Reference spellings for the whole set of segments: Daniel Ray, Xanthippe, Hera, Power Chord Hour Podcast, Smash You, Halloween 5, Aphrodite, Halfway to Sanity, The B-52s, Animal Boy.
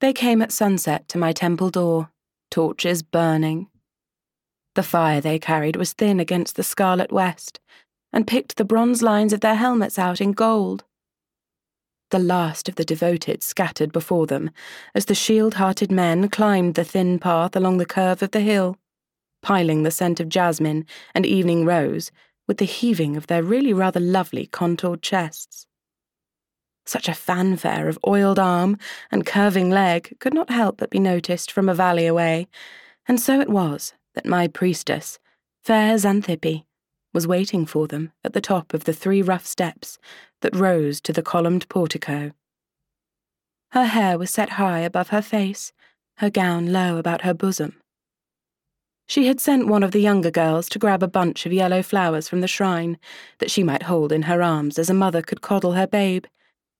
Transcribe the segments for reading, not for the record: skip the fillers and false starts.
They came at sunset to my temple door, torches burning. The fire they carried was thin against the scarlet west, and picked the bronze lines of their helmets out in gold. The last of the devoted scattered before them as the shield-hearted men climbed the thin path along the curve of the hill, piling the scent of jasmine and evening rose with the heaving of their really rather lovely contoured chests. Such a fanfare of oiled arm and curving leg could not help but be noticed from a valley away, and so it was that my priestess, fair Xanthippe, was waiting for them at the top of the 3 rough steps that rose to the columned portico. Her hair was set high above her face, her gown low about her bosom. She had sent one of the younger girls to grab a bunch of yellow flowers from the shrine that she might hold in her arms as a mother could coddle her babe,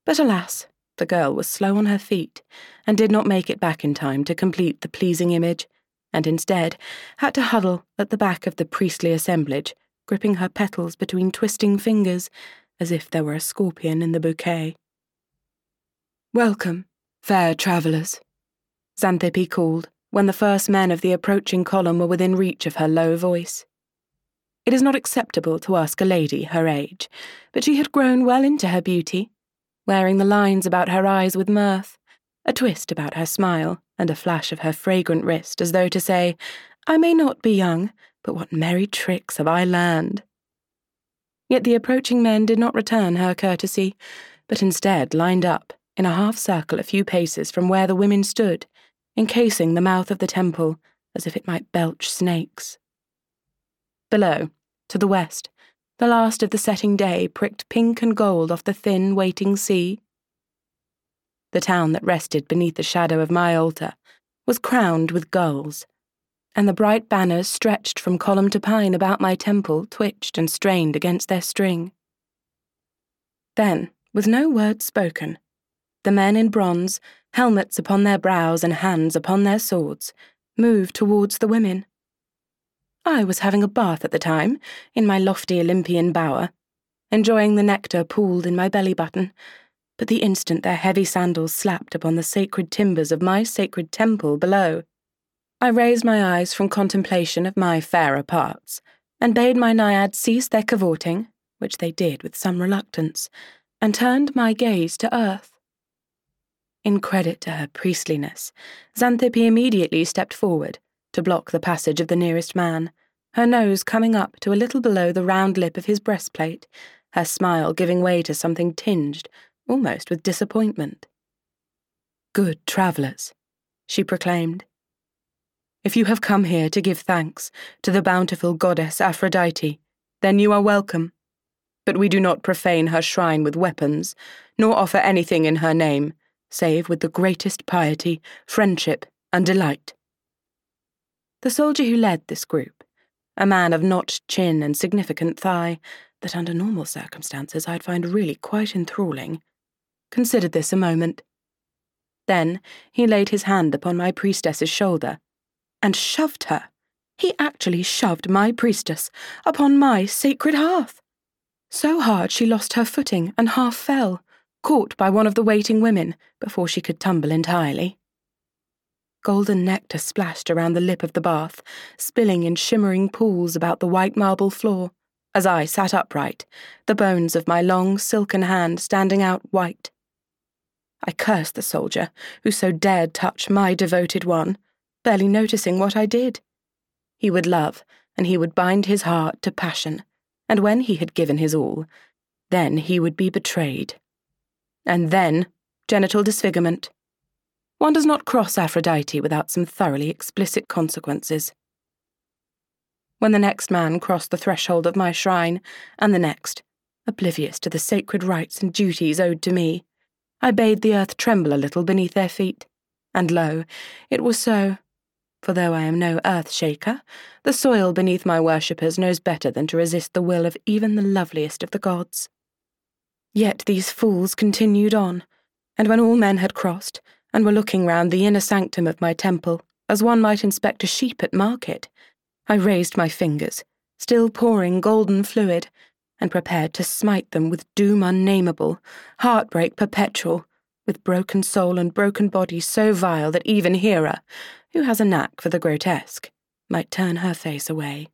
but alas, the girl was slow on her feet and did not make it back in time to complete the pleasing image, and instead had to huddle at the back of the priestly assemblage, gripping her petals between twisting fingers, as if there were a scorpion in the bouquet. "Welcome, fair travellers," Xanthippe called, when the first men of the approaching column were within reach of her low voice. It is not acceptable to ask a lady her age, but she had grown well into her beauty, wearing the lines about her eyes with mirth, a twist about her smile, and a flash of her fragrant wrist, as though to say, "I may not be young, but what merry tricks have I learned." Yet the approaching men did not return her courtesy, but instead lined up in a half-circle a few paces from where the women stood, encasing the mouth of the temple as if it might belch snakes. Below, to the west, the last of the setting day pricked pink and gold off the thin, waiting sea. The town that rested beneath the shadow of my altar was crowned with gulls, and the bright banners stretched from column to pine about my temple twitched and strained against their string. Then, with no word spoken, the men in bronze, helmets upon their brows and hands upon their swords, moved towards the women. I was having a bath at the time, in my lofty Olympian bower, enjoying the nectar pooled in my belly button, but the instant their heavy sandals slapped upon the sacred timbers of my sacred temple below, I raised my eyes from contemplation of my fairer parts, and bade my naiads cease their cavorting, which they did with some reluctance, and turned my gaze to earth. In credit to her priestliness, Xanthippe immediately stepped forward to block the passage of the nearest man, her nose coming up to a little below the round lip of his breastplate, her smile giving way to something tinged, almost with disappointment. "Good travellers," she proclaimed. "If you have come here to give thanks to the bountiful goddess Aphrodite, then you are welcome. But we do not profane her shrine with weapons, nor offer anything in her name, save with the greatest piety, friendship, and delight." The soldier who led this group, a man of notched chin and significant thigh, that under normal circumstances I'd find really quite enthralling, considered this a moment. Then he laid his hand upon my priestess's shoulder, and shoved her. He actually shoved my priestess upon my sacred hearth. So hard she lost her footing and half fell, caught by one of the waiting women before she could tumble entirely. Golden nectar splashed around the lip of the bath, spilling in shimmering pools about the white marble floor, as I sat upright, the bones of my long silken hand standing out white. I cursed the soldier who so dared touch my devoted one, barely noticing what I did. He would love, and he would bind his heart to passion, and when he had given his all, then he would be betrayed. And then, genital disfigurement. One does not cross Aphrodite without some thoroughly explicit consequences. When the next man crossed the threshold of my shrine, and the next, oblivious to the sacred rights and duties owed to me, I bade the earth tremble a little beneath their feet, and lo, it was so. For though I am no earth-shaker, the soil beneath my worshippers knows better than to resist the will of even the loveliest of the gods. Yet these fools continued on, and when all men had crossed, and were looking round the inner sanctum of my temple, as one might inspect a sheep at market, I raised my fingers, still pouring golden fluid, and prepared to smite them with doom unnameable, heartbreak perpetual, with broken soul and broken body so vile that even Hera, who has a knack for the grotesque, might turn her face away.